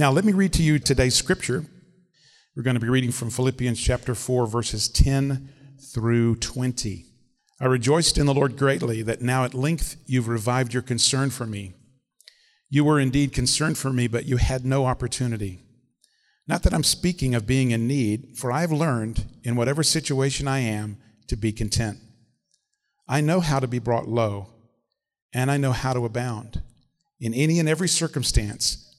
Now, let me read to you today's scripture. We're going to be reading from Philippians chapter 4, verses 10 through 20. I rejoiced in the Lord greatly that now at length you've revived your concern for me. You were indeed concerned for me, but you had no opportunity. Not that I'm speaking of being in need, for I have learned, in whatever situation I am, to be content. I know how to be brought low, and I know how to abound. In any and every circumstance,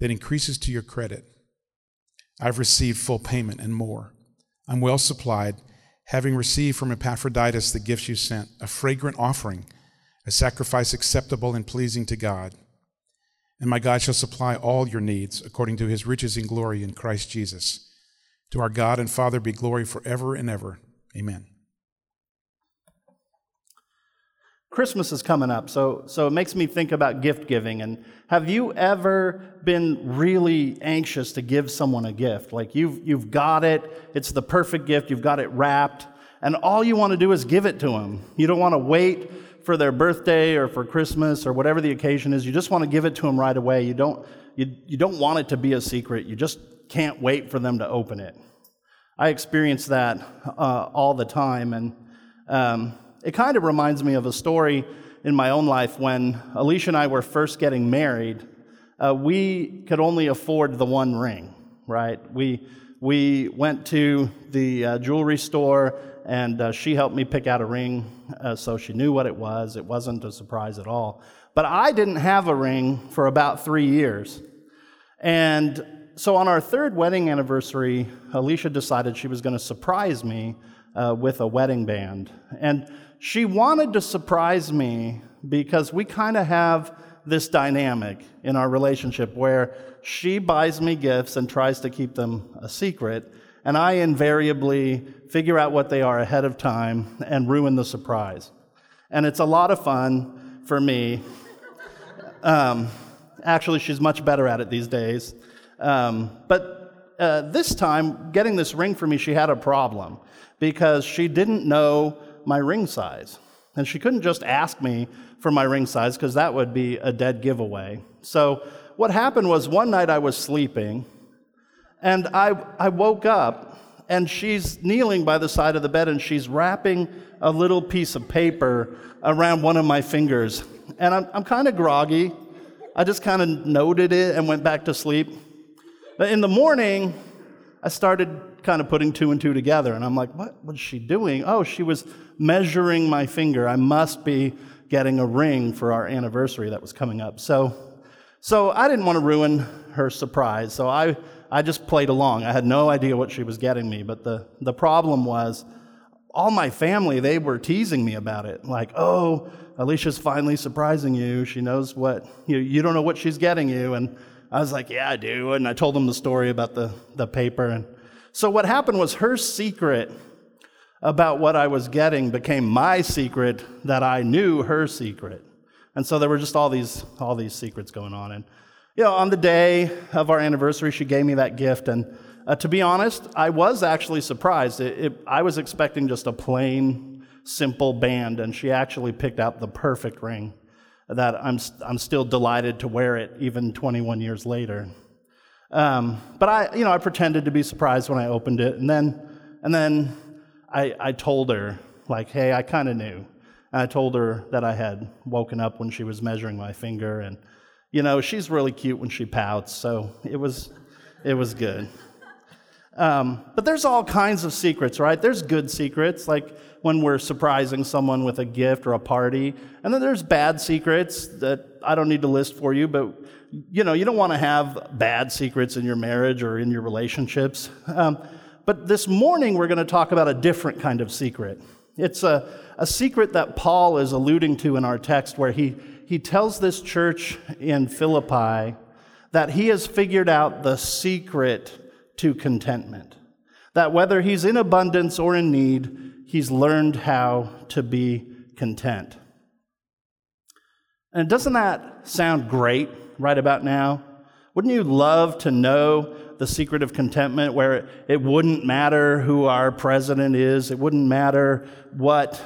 that increases to your credit. I've received full payment and more. I'm well supplied, having received from Epaphroditus the gifts you sent, a fragrant offering, a sacrifice acceptable and pleasing to God. And my God shall supply all your needs according to his riches and glory in Christ Jesus. To our God and Father be glory forever and ever. Amen. Christmas is coming up, so it makes me think about gift giving. And have you ever been really anxious to give someone a gift? Like you've got it, it's the perfect gift, you've got it wrapped, and all you want to do is give it to them. You don't want to wait for their birthday or for Christmas or whatever the occasion is. You just want to give it to them right away. You don't want it to be a secret. You just can't wait for them to open it. I experience that all the time, and it kind of reminds me of a story in my own life when Alicia and I were first getting married. We could only afford the one ring, right? We went to the jewelry store, and she helped me pick out a ring, so she knew what it was. It wasn't a surprise at all. But I didn't have a ring for about 3 years. And so on our third wedding anniversary, Alicia decided she was going to surprise me with a wedding band. And she wanted to surprise me because we kind of have this dynamic in our relationship where she buys me gifts and tries to keep them a secret, and I invariably figure out what they are ahead of time and ruin the surprise. And it's a lot of fun for me. Actually, she's much better at it these days. But this time, getting this ring for me, she had a problem because she didn't know my ring size. And she couldn't just ask me for my ring size because that would be a dead giveaway. So what happened was one night I was sleeping, and I woke up, and she's kneeling by the side of the bed, and she's wrapping a little piece of paper around one of my fingers. And I'm kind of groggy. I just kind of noted it and went back to sleep. But in the morning, I started kind of putting two and two together, and I'm like, what was she doing? Oh, she was measuring my finger. I must be getting a ring for our anniversary that was coming up. So I didn't want to ruin her surprise, so I just played along. I had no idea what she was getting me, but the problem was all my family, they were teasing me about it. Like, oh, Alicia's finally surprising you. She knows what, you don't know what she's getting you, and I was like, yeah, I do, and I told them the story about the paper. And so what happened was her secret about what I was getting became my secret that I knew her secret. And so there were just all these secrets going on. And, on the day of our anniversary, she gave me that gift. And to be honest, I was actually surprised. I was expecting just a plain, simple band, and she actually picked out the perfect ring that I'm still delighted to wear it even 21 years later. But I pretended to be surprised when I opened it, and then I told her, like, hey, I kind of knew. And I told her that I had woken up when she was measuring my finger, and she's really cute when she pouts, so it was good. But there's all kinds of secrets, right? There's good secrets, like when we're surprising someone with a gift or a party. And then there's bad secrets that I don't need to list for you, but, you don't want to have bad secrets in your marriage or in your relationships. But this morning, we're going to talk about a different kind of secret. It's a secret that Paul is alluding to in our text where he tells this church in Philippi that he has figured out the secret to contentment. That whether he's in abundance or in need, he's learned how to be content. And doesn't that sound great right about now? Wouldn't you love to know the secret of contentment, where it wouldn't matter who our president is, it wouldn't matter what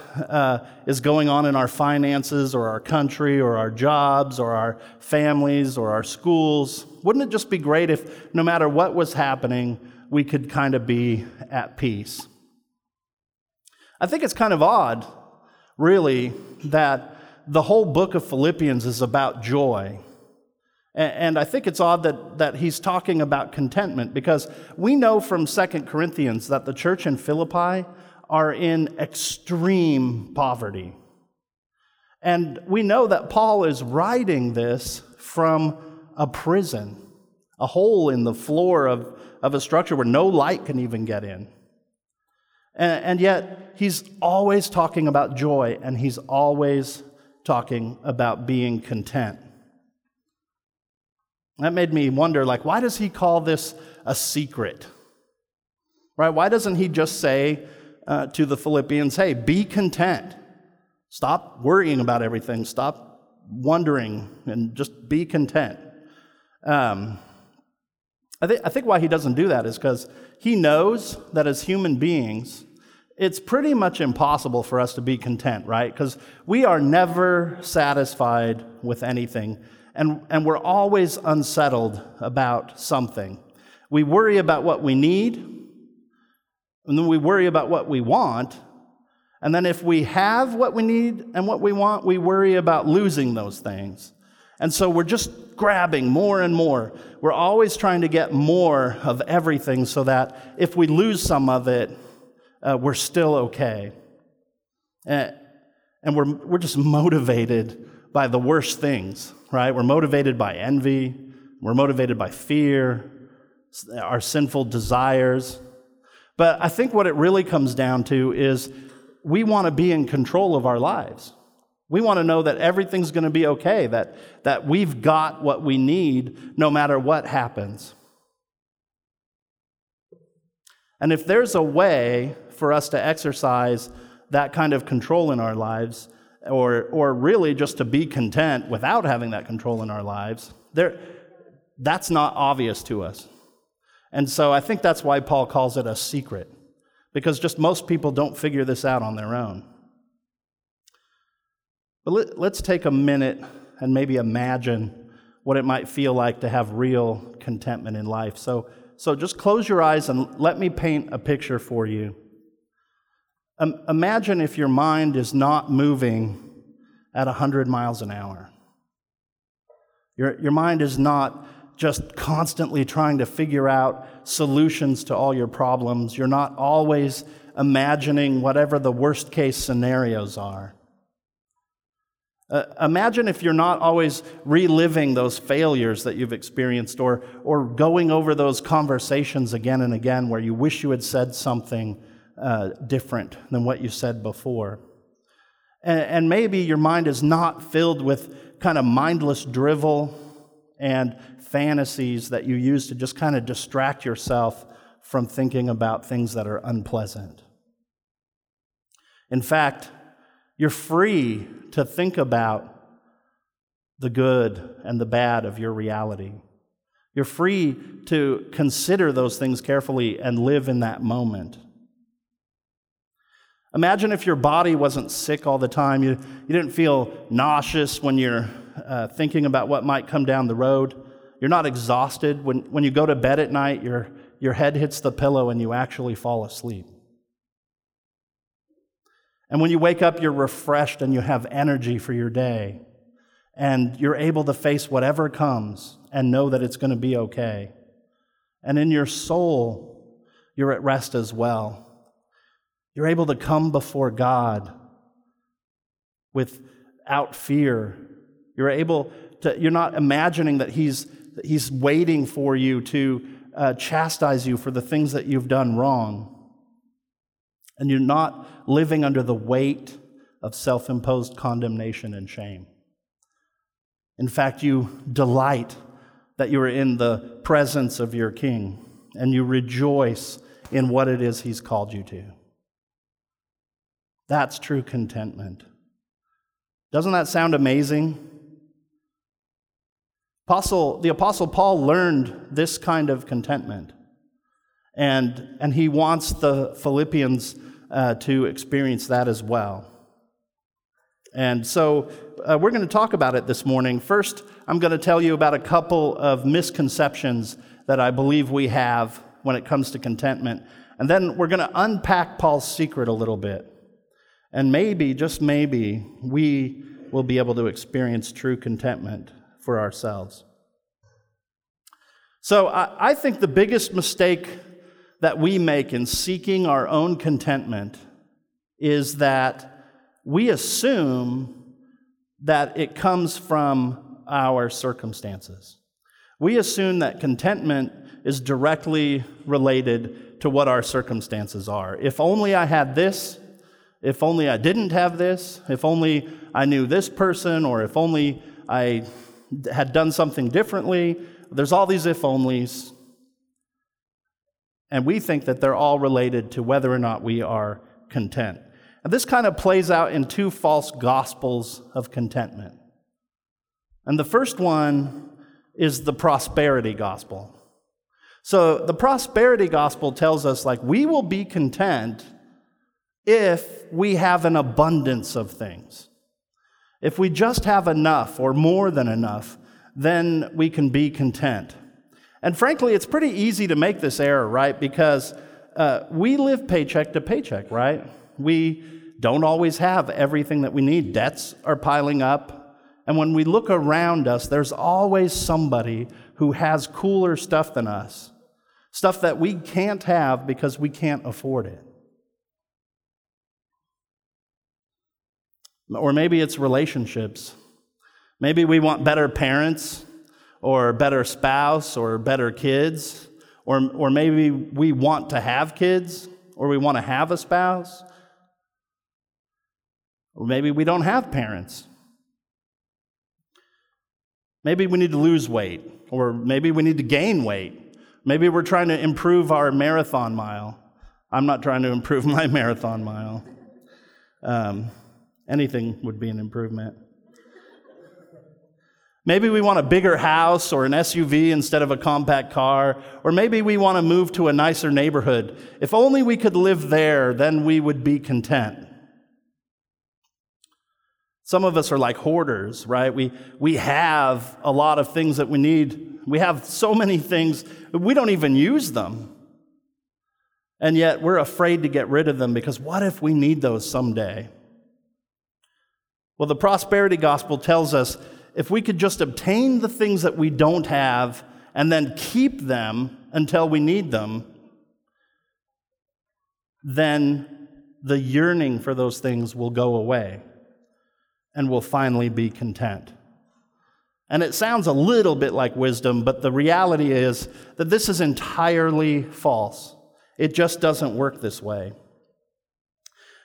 is going on in our finances or our country or our jobs or our families or our schools? Wouldn't it just be great if no matter what was happening, we could kind of be at peace? I think it's kind of odd, really, that the whole book of Philippians is about joy. And I think it's odd that he's talking about contentment, because we know from 2 Corinthians that the church in Philippi are in extreme poverty. And we know that Paul is writing this from a prison, a hole in the floor of a structure where no light can even get in. And yet he's always talking about joy, and he's always talking about being content. That made me wonder, why does he call this a secret? Right? Why doesn't he just say to the Philippians, hey, be content. Stop worrying about everything. Stop wondering and just be content. I think why he doesn't do that is because he knows that as human beings, it's pretty much impossible for us to be content, right? Because we are never satisfied with anything. And we're always unsettled about something. We worry about what we need, and then we worry about what we want, and then if we have what we need and what we want, we worry about losing those things. And so we're just grabbing more and more. We're always trying to get more of everything so that if we lose some of it, we're still okay. And we're just motivated by the worst things. Right? We're motivated by envy. We're motivated by fear, our sinful desires. But I think what it really comes down to is we want to be in control of our lives. We want to know that everything's going to be okay, that we've got what we need no matter what happens. And if there's a way for us to exercise that kind of control in our lives, or really just to be content without having that control in our lives, that's not obvious to us. And so I think that's why Paul calls it a secret, because just most people don't figure this out on their own. But let's take a minute and maybe imagine what it might feel like to have real contentment in life. So just close your eyes and let me paint a picture for you. Imagine if your mind is not moving at 100 miles an hour. Your mind is not just constantly trying to figure out solutions to all your problems. You're not always imagining whatever the worst case scenarios are. Imagine if you're not always reliving those failures that you've experienced or going over those conversations again and again where you wish you had said something different than what you said before. And maybe your mind is not filled with kind of mindless drivel and fantasies that you use to just kind of distract yourself from thinking about things that are unpleasant. In fact, you're free to think about the good and the bad of your reality. You're free to consider those things carefully and live in that moment. Imagine if your body wasn't sick all the time. You didn't feel nauseous when you're thinking about what might come down the road. You're not exhausted. When you go to bed at night, your head hits the pillow and you actually fall asleep. And when you wake up, you're refreshed and you have energy for your day. And you're able to face whatever comes and know that it's going to be okay. And in your soul, you're at rest as well. You're able to come before God without fear. You're not imagining that He's waiting for you to chastise you for the things that you've done wrong. And you're not living under the weight of self-imposed condemnation and shame. In fact, you delight that you are in the presence of your King, and you rejoice in what it is He's called you to. That's true contentment. Doesn't that sound amazing? The Apostle Paul learned this kind of contentment, and he wants the Philippians to experience that as well. And so we're going to talk about it this morning. First, I'm going to tell you about a couple of misconceptions that I believe we have when it comes to contentment. And then we're going to unpack Paul's secret a little bit. And maybe, just maybe, we will be able to experience true contentment for ourselves. So I think the biggest mistake that we make in seeking our own contentment is that we assume that it comes from our circumstances. We assume that contentment is directly related to what our circumstances are. If only I had this, if only I didn't have this, if only I knew this person, or if only I had done something differently. There's all these if-onlys, and we think that they're all related to whether or not we are content. And this kind of plays out in two false gospels of contentment. And the first one is the prosperity gospel. So the prosperity gospel tells us, like, we will be content if we have an abundance of things. If we just have enough or more than enough, then we can be content. And frankly, it's pretty easy to make this error, right? Because we live paycheck to paycheck, right? We don't always have everything that we need. Debts are piling up. And when we look around us, there's always somebody who has cooler stuff than us, stuff that we can't have because we can't afford it. Or maybe it's relationships. Maybe we want better parents or better spouse or better kids. Or maybe we want to have kids or we want to have a spouse. Or maybe we don't have parents. Maybe we need to lose weight, or maybe we need to gain weight. Maybe we're trying to improve our marathon mile. I'm not trying to improve my marathon mile. Anything would be an improvement. Maybe we want a bigger house or an SUV instead of a compact car, or maybe we want to move to a nicer neighborhood. If only we could live there, then we would be content. Some of us are like hoarders, right? We have a lot of things that we need. We have so many things, we don't even use them. And yet we're afraid to get rid of them because what if we need those someday? Well, the prosperity gospel tells us if we could just obtain the things that we don't have and then keep them until we need them, then the yearning for those things will go away. And we'll finally be content. And it sounds a little bit like wisdom, but the reality is that this is entirely false. It just doesn't work this way.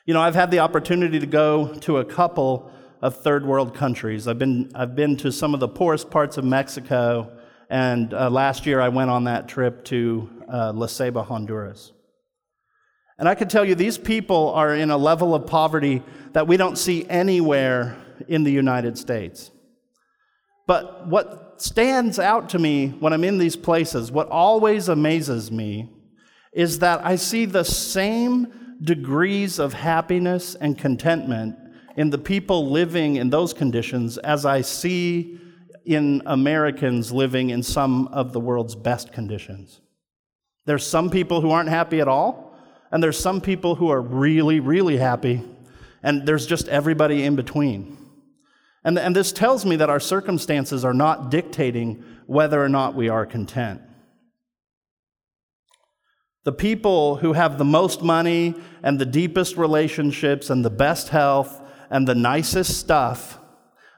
You know, I've had the opportunity to go to a couple of third world countries. I've been to some of the poorest parts of Mexico, and last year I went on that trip to La Ceiba, Honduras. And I can tell you these people are in a level of poverty that we don't see anywhere in the United States. But what stands out to me when I'm in these places, what always amazes me, is that I see the same degrees of happiness and contentment in the people living in those conditions as I see in Americans living in some of the world's best conditions. There's some people who aren't happy at all. And there's some people who are really, really happy, and there's just everybody in between. And this tells me that our circumstances are not dictating whether or not we are content. The people who have the most money and the deepest relationships and the best health and the nicest stuff,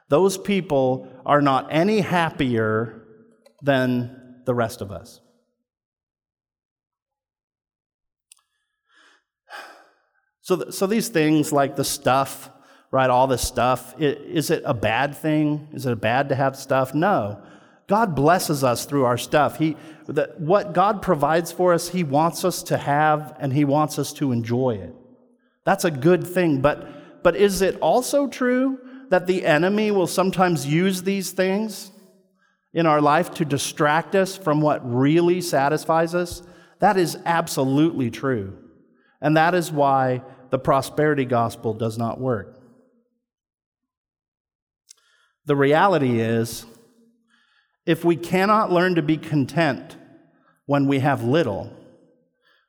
those people are not any happier than the rest of us. So these things like the stuff, right, all this stuff, is it a bad thing? Is it bad to have stuff? No. God blesses us through our stuff. What God provides for us, He wants us to have, and He wants us to enjoy it. That's a good thing. But is it also true that the enemy will sometimes use these things in our life to distract us from what really satisfies us? That is absolutely true. And that is why the prosperity gospel does not work. The reality is, if we cannot learn to be content when we have little,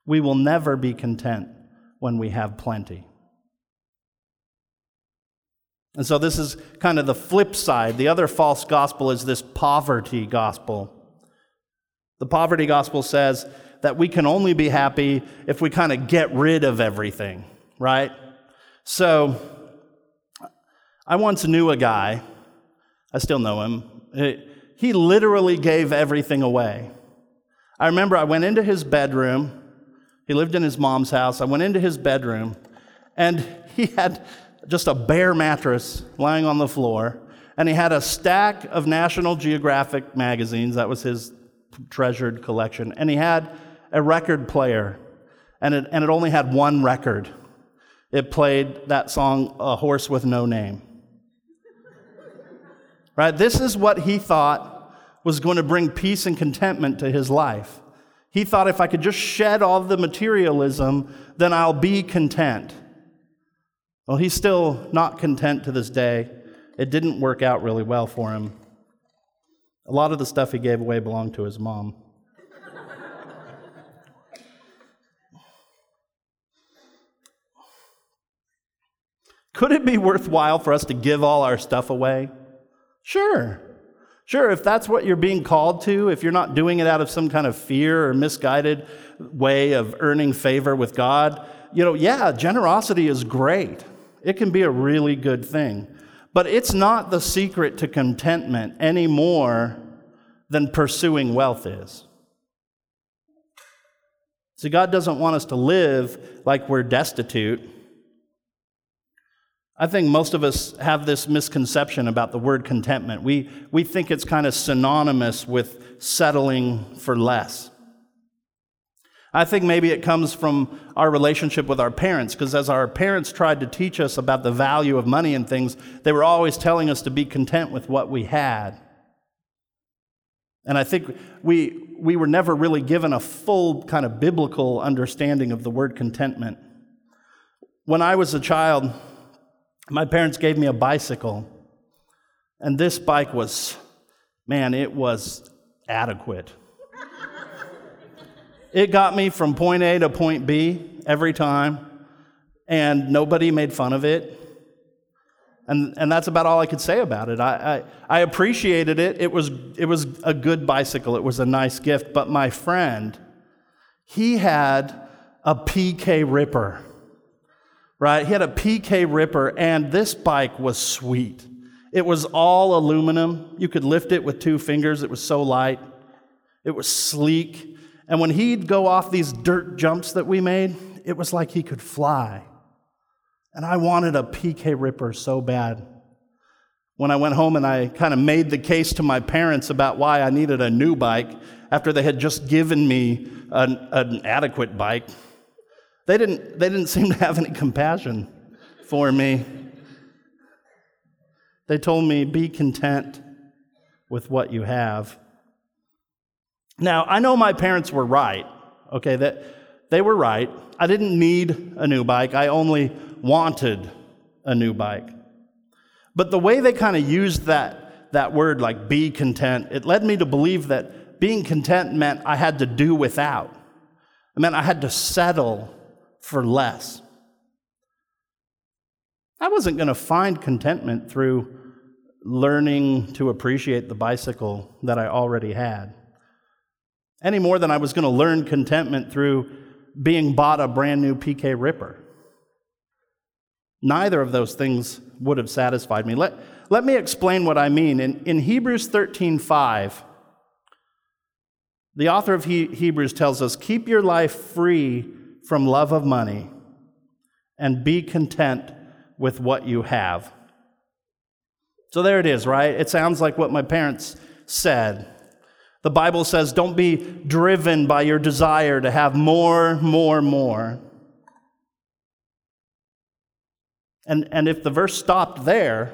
we will never be content when we have plenty. And so this is kind of the flip side. The other false gospel is this poverty gospel. The poverty gospel says that we can only be happy if we kind of get rid of everything, right? So I once knew a guy. I still know him. He literally gave everything away. I remember I went into his bedroom. He lived in his mom's house. I went into his bedroom, and he had just a bare mattress lying on the floor, and he had a stack of National Geographic magazines. That was his treasured collection. And he had a record player, and it only had one record. It played that song, A Horse With No Name. Right? This is what he thought was going to bring peace and contentment to his life. He thought, if I could just shed all the materialism, then I'll be content. Well, he's still not content to this day. It didn't work out really well for him. A lot of the stuff he gave away belonged to his mom. Could it be worthwhile for us to give all our stuff away? Sure, if that's what you're being called to, if you're not doing it out of some kind of fear or misguided way of earning favor with God, generosity is great. It can be a really good thing. But it's not the secret to contentment any more than pursuing wealth is. See, God doesn't want us to live like we're destitute. I think most of us have this misconception about the word contentment. We think it's kind of synonymous with settling for less. I think maybe it comes from our relationship with our parents, because as our parents tried to teach us about the value of money and things, they were always telling us to be content with what we had. And I think we were never really given a full kind of biblical understanding of the word contentment. When I was a child, my parents gave me a bicycle, and this bike was, it was adequate. It got me from point A to point B every time, and nobody made fun of it. And that's about all I could say about it. I appreciated it. It was a good bicycle. It was a nice gift. But my friend, he had a PK Ripper. Right? He had a PK Ripper, and this bike was sweet. It was all aluminum. You could lift it with two fingers. It was so light. It was sleek. And when he'd go off these dirt jumps that we made, it was like he could fly. And I wanted a PK Ripper so bad. When I went home and I kind of made the case to my parents about why I needed a new bike after they had just given me an adequate bike, They didn't seem to have any compassion for me. They told me, be content with what you have. Now, I know my parents were right, okay, that they were right. I didn't need a new bike. I only wanted a new bike. But the way they kind of used that word, like be content, it led me to believe that being content meant I had to do without. It meant I had to settle for less. I wasn't going to find contentment through learning to appreciate the bicycle that I already had, any more than I was going to learn contentment through being bought a brand new PK Ripper. Neither of those things would have satisfied me. Let me explain what I mean. In Hebrews 13:5, the author of Hebrews tells us, keep your life free from love of money, and be content with what you have. So there it is, right? It sounds like what my parents said. The Bible says, don't be driven by your desire to have more. And if the verse stopped there,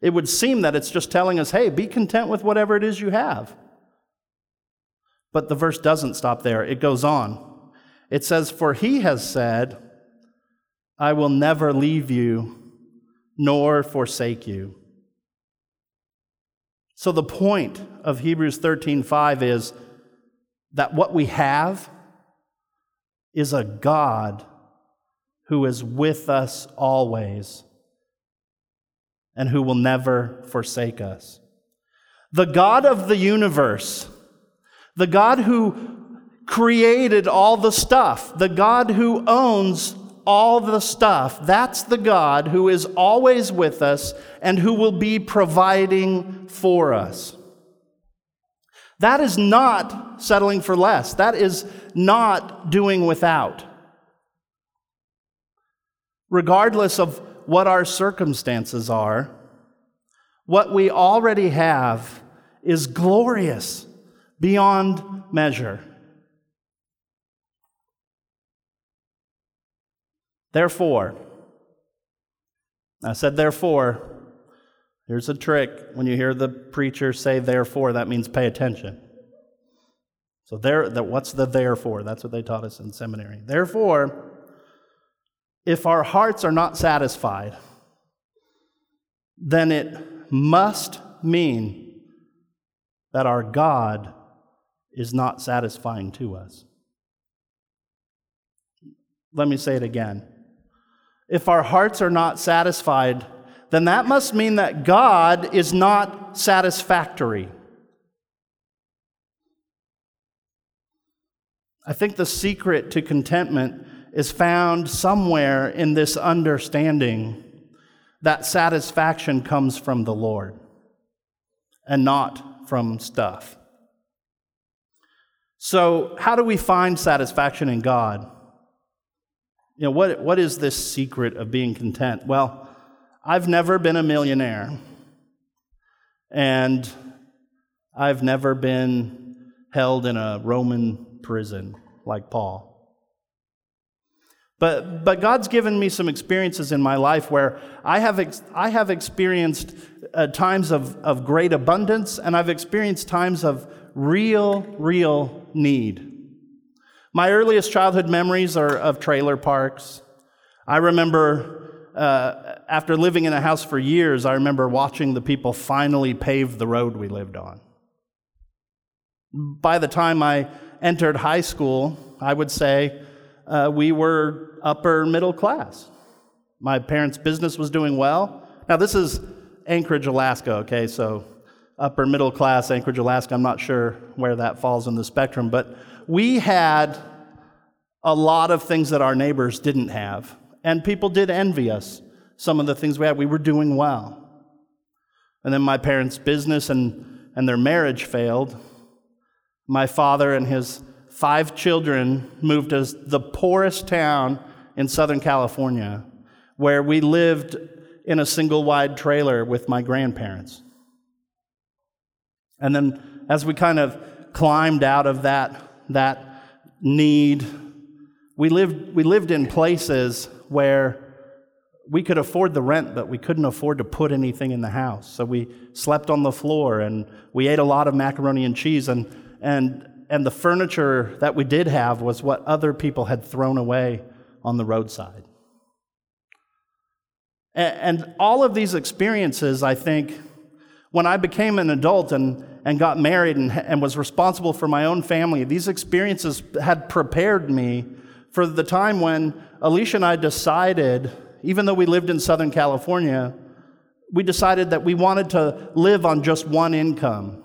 it would seem that it's just telling us, hey, be content with whatever it is you have. But the verse doesn't stop there. It goes on. It says, for he has said, I will never leave you nor forsake you. So the point of Hebrews 13:5 is that what we have is a God who is with us always and who will never forsake us. The God of the universe, the God who created all the stuff, the God who owns all the stuff, that's the God who is always with us and who will be providing for us. That is not settling for less. That is not doing without. Regardless of what our circumstances are, what we already have is glorious beyond measure. Therefore, I said therefore. Here's a trick. When you hear the preacher say therefore, that means pay attention. So what's the therefore? That's what they taught us in seminary. Therefore, if our hearts are not satisfied, then it must mean that our God is not satisfying to us. Let me say it again. If our hearts are not satisfied, then that must mean that God is not satisfactory. I think the secret to contentment is found somewhere in this understanding that satisfaction comes from the Lord and not from stuff. So, how do we find satisfaction in God? You know, what is this secret of being content? Well, I've never been a millionaire, and I've never been held in a Roman prison like Paul. But God's given me some experiences in my life where I have experienced times of great abundance, and I've experienced times of real need. My earliest childhood memories are of trailer parks. I remember, after living in a house for years, I remember watching the people finally pave the road we lived on. By the time I entered high school, I would say, we were upper middle class. My parents' business was doing well. Now, this is Anchorage, Alaska, okay? So upper middle class, Anchorage, Alaska, I'm not sure where that falls in the spectrum, but we had a lot of things that our neighbors didn't have, and people did envy us some of the things we had. We were doing well. And then my parents' business and their marriage failed. My father and his 5 children moved to the poorest town in Southern California, where we lived in a single wide trailer with my grandparents. And then as we kind of climbed out of that need, we lived in places where we could afford the rent, but we couldn't afford to put anything in the house. So we slept on the floor, and we ate a lot of macaroni and cheese, and the furniture that we did have was what other people had thrown away on the roadside. And all of these experiences, I think, when I became an adult and got married and was responsible for my own family, these experiences had prepared me for the time when Alicia and I decided, even though we lived in Southern California, we decided that we wanted to live on just one income,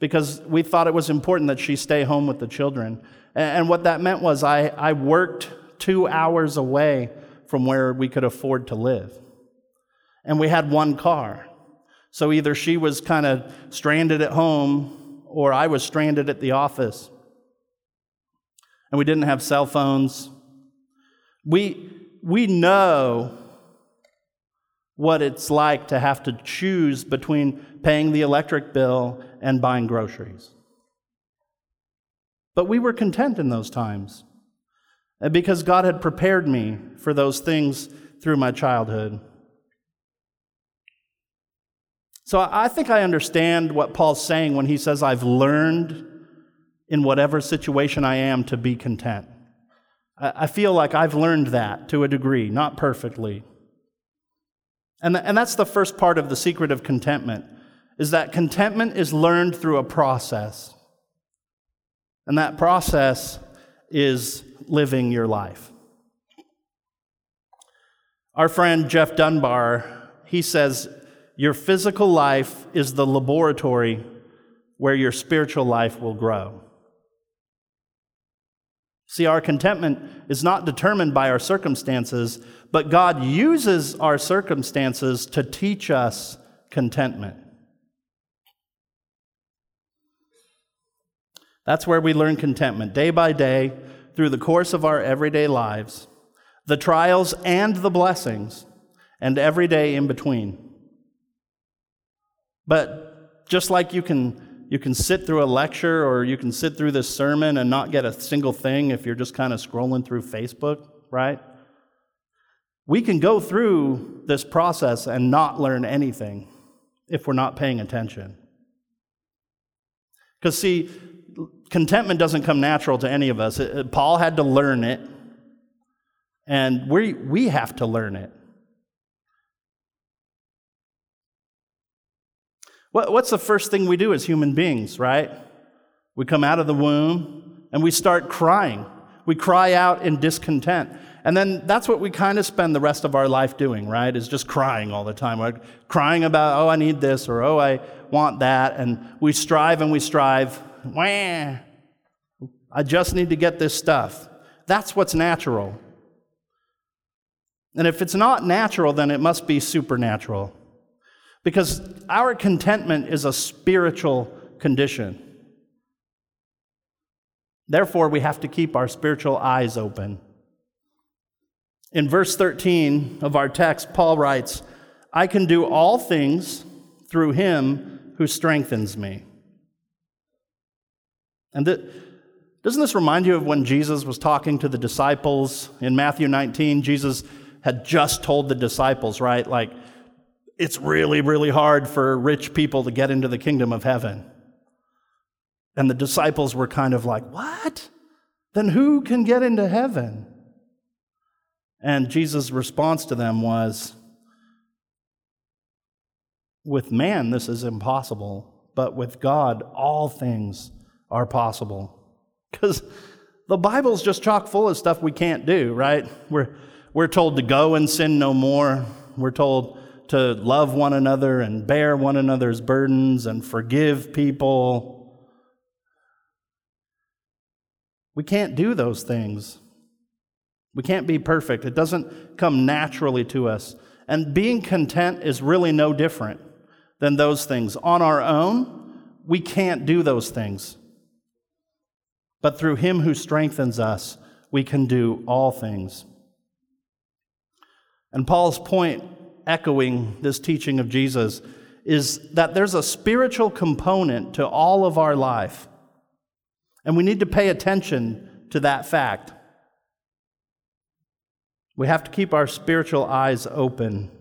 because we thought it was important that she stay home with the children. And what that meant was I worked 2 hours away from where we could afford to live. And we had one car. So either she was kind of stranded at home or I was stranded at the office. And we didn't have cell phones. We know what it's like to have to choose between paying the electric bill and buying groceries. But we were content in those times because God had prepared me for those things through my childhood. So I think I understand what Paul's saying when he says, I've learned in whatever situation I am to be content. I feel like I've learned that to a degree, not perfectly. And that's the first part of the secret of contentment, is that contentment is learned through a process. And that process is living your life. Our friend Jeff Dunbar, he says, your physical life is the laboratory where your spiritual life will grow. See, our contentment is not determined by our circumstances, but God uses our circumstances to teach us contentment. That's where we learn contentment, day by day, through the course of our everyday lives, the trials and the blessings, and every day in between. But just like you can sit through a lecture or you can sit through this sermon and not get a single thing if you're just kind of scrolling through Facebook, right? We can go through this process and not learn anything if we're not paying attention. Because see, contentment doesn't come natural to any of us. Paul had to learn it, and we have to learn it. What's the first thing we do as human beings, right? We come out of the womb and we start crying. We cry out in discontent. And then that's what we kind of spend the rest of our life doing, right? Is just crying all the time. We're crying about, oh, I need this, or oh, I want that. And we strive and we strive. Wah! I just need to get this stuff. That's what's natural. And if it's not natural, then it must be supernatural. Because our contentment is a spiritual condition. Therefore, we have to keep our spiritual eyes open. In verse 13 of our text, Paul writes, I can do all things through him who strengthens me. And doesn't this remind you of when Jesus was talking to the disciples in Matthew 19? Jesus had just told the disciples, right, like, it's really, really hard for rich people to get into the kingdom of heaven. And the disciples were kind of like, what? Then who can get into heaven? And Jesus' response to them was, with man this is impossible, but with God all things are possible. Because the Bible's just chock full of stuff we can't do, right? We're told to go and sin no more. We're told to love one another and bear one another's burdens and forgive people. We can't do those things. We can't be perfect. It doesn't come naturally to us. And being content is really no different than those things. On our own, we can't do those things. But through Him who strengthens us, we can do all things. And Paul's point, echoing this teaching of Jesus, is that there's a spiritual component to all of our life. And we need to pay attention to that fact. We have to keep our spiritual eyes open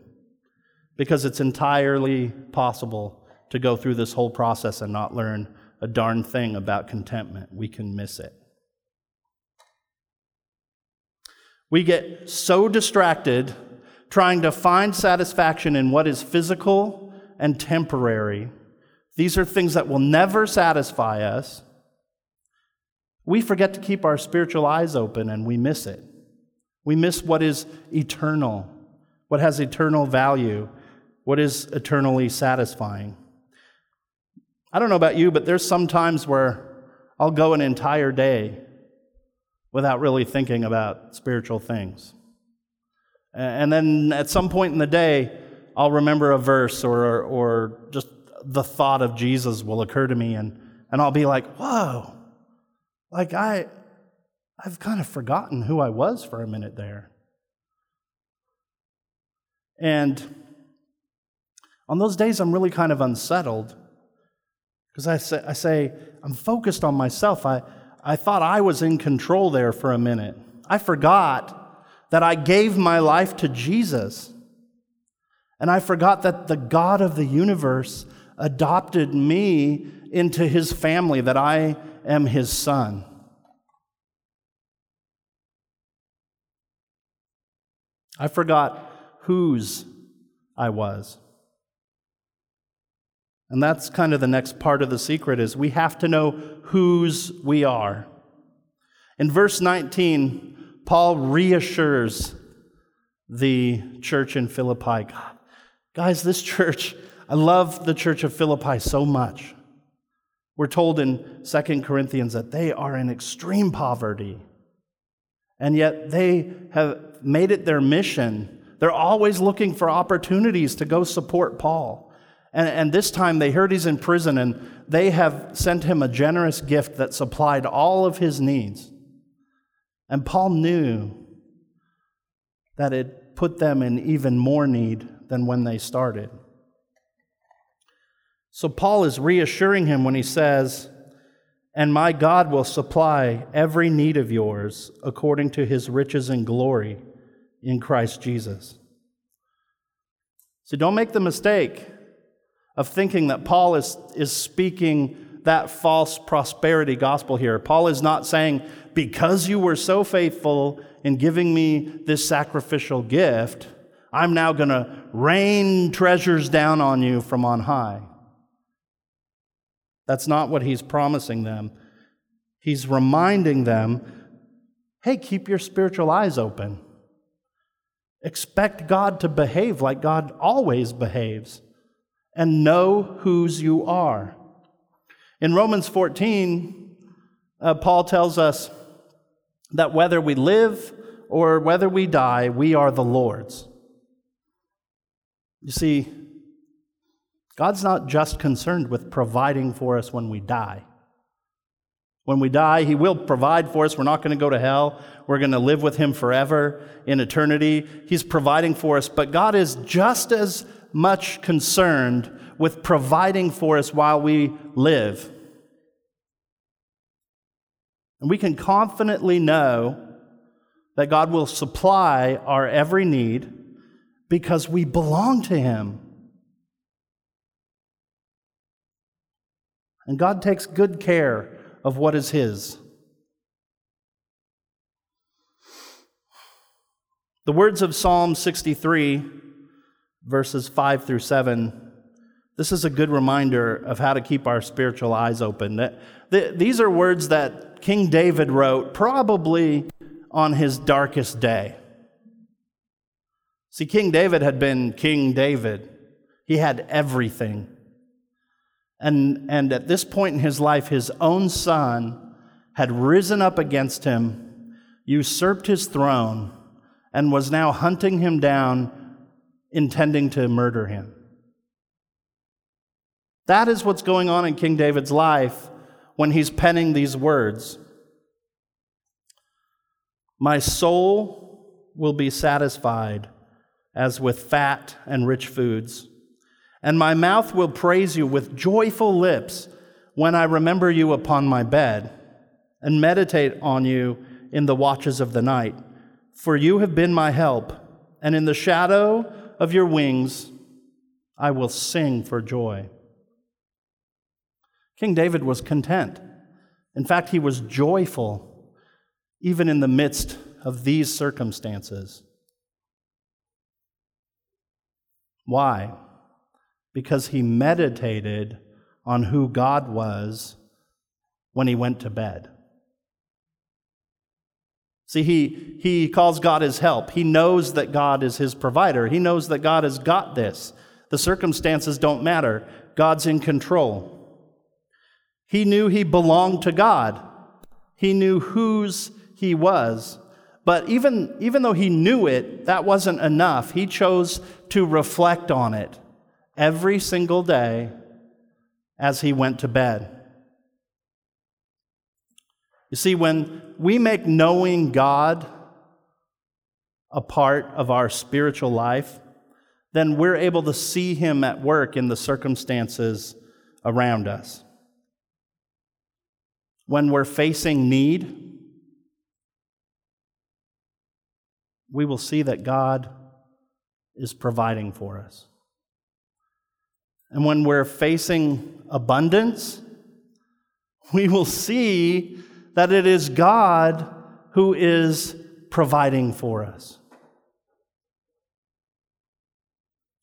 because it's entirely possible to go through this whole process and not learn a darn thing about contentment. We can miss it. We get so distracted trying to find satisfaction in what is physical and temporary. These are things that will never satisfy us. We forget to keep our spiritual eyes open and we miss it. We miss what is eternal, what has eternal value, what is eternally satisfying. I don't know about you, but there's some times where I'll go an entire day without really thinking about spiritual things. And then at some point in the day, I'll remember a verse or just the thought of Jesus will occur to me, and I'll be like, whoa, like I've kind of forgotten who I was for a minute there. And on those days, I'm really kind of unsettled Because I say, I'm focused on myself. I thought I was in control there for a minute. I forgot that I gave my life to Jesus. And I forgot that the God of the universe adopted me into his family, that I am his son. I forgot whose I was. And that's kind of the next part of the secret, is we have to know whose we are. In verse 19, Paul reassures the church in Philippi. God, guys, this church, I love the church of Philippi so much. We're told in 2 Corinthians that they are in extreme poverty, and yet they have made it their mission. They're always looking for opportunities to go support Paul. And this time they heard he's in prison, and they have sent him a generous gift that supplied all of his needs. And Paul knew that it put them in even more need than when they started. So Paul is reassuring him when he says, "And my God will supply every need of yours according to his riches and glory in Christ Jesus." So don't make the mistake of thinking that Paul is speaking that false prosperity gospel here. Paul is not saying, because you were so faithful in giving me this sacrificial gift, I'm now going to rain treasures down on you from on high. That's not what he's promising them. He's reminding them, hey, keep your spiritual eyes open. Expect God to behave like God always behaves. And know whose you are. In Romans 14, Paul tells us that whether we live or whether we die, we are the Lord's. You see, God's not just concerned with providing for us when we die. When we die, he will provide for us. We're not going to go to hell. We're going to live with him forever in eternity. He's providing for us, but God is just as much concerned with providing for us while we live. And we can confidently know that God will supply our every need because we belong to him. And God takes good care of what is his. The words of Psalm 63 verses 5 through 7, this is a good reminder of how to keep our spiritual eyes open. These are words that King David wrote probably on his darkest day. See, King David had been King David. He had everything. And at this point in his life, his own son had risen up against him, usurped his throne, and was now hunting him down, intending to murder him. That is what's going on in King David's life when he's penning these words. My soul will be satisfied as with fat and rich foods, and my mouth will praise you with joyful lips when I remember you upon my bed and meditate on you in the watches of the night. For you have been my help, and in the shadow of your wings, I will sing for joy. King David was content. In fact, he was joyful, even in the midst of these circumstances. Why? Because he meditated on who God was when he went to bed. See, he calls God his help. He knows that God is his provider. He knows that God has got this. The circumstances don't matter. God's in control. He knew he belonged to God. He knew whose he was. But even though he knew it, that wasn't enough. He chose to reflect on it every single day as he went to bed. You see, when we make knowing God a part of our spiritual life, then we're able to see him at work in the circumstances around us. when we're facing need, we will see that God is providing for us. And when we're facing abundance, we will see that it is God who is providing for us.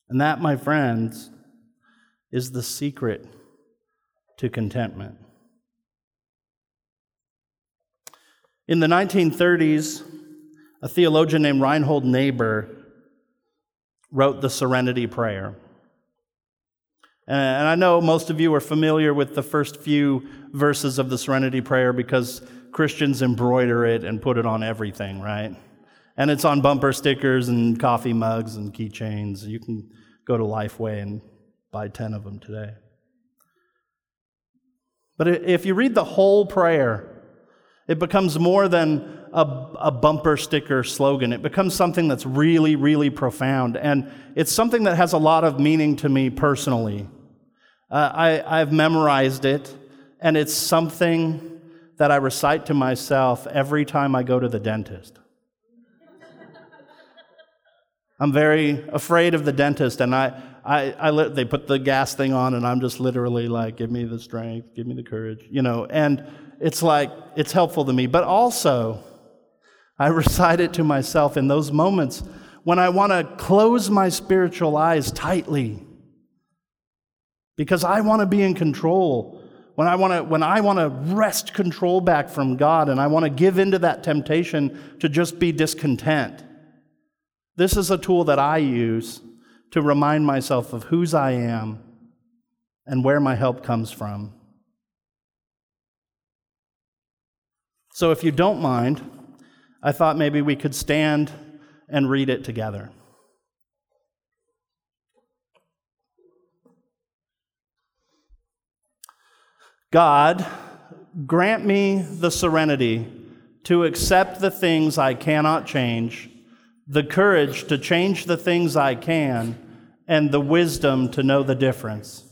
And that, my friends, is the secret to contentment. In the 1930s, a theologian named Reinhold Niebuhr wrote the Serenity Prayer. And I know most of you are familiar with the first few verses of the Serenity Prayer because Christians embroider it and put it on everything, right? And it's on bumper stickers and coffee mugs and keychains. You can go to Lifeway and buy 10 of them today. But if you read the whole prayer, it becomes more than a bumper sticker slogan. It becomes something that's really, really profound. And it's something that has a lot of meaning to me personally. I've memorized it, and it's something that I recite to myself every time I go to the dentist. I'm very afraid of the dentist, and they put the gas thing on, and I'm just literally like, give me the strength, give me the courage, you know. And it's like, it's helpful to me. But also, I recite it to myself in those moments when I want to close my spiritual eyes tightly, because I want to be in control. When I want to wrest control back from God, and I want to give into that temptation to just be discontent. This is a tool that I use to remind myself of whose I am and where my help comes from. So if you don't mind, I thought maybe we could stand and read it together. God, grant me the serenity to accept the things I cannot change, the courage to change the things I can, and the wisdom to know the difference.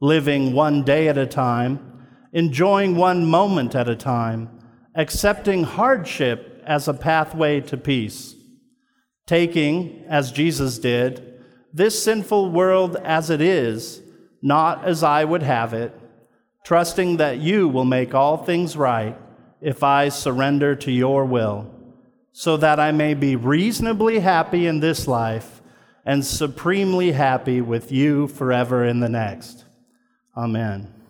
Living one day at a time, enjoying one moment at a time, accepting hardship as a pathway to peace. Taking, as Jesus did, this sinful world as it is, not as I would have it, trusting that you will make all things right if I surrender to your will, so that I may be reasonably happy in this life and supremely happy with you forever in the next. Amen.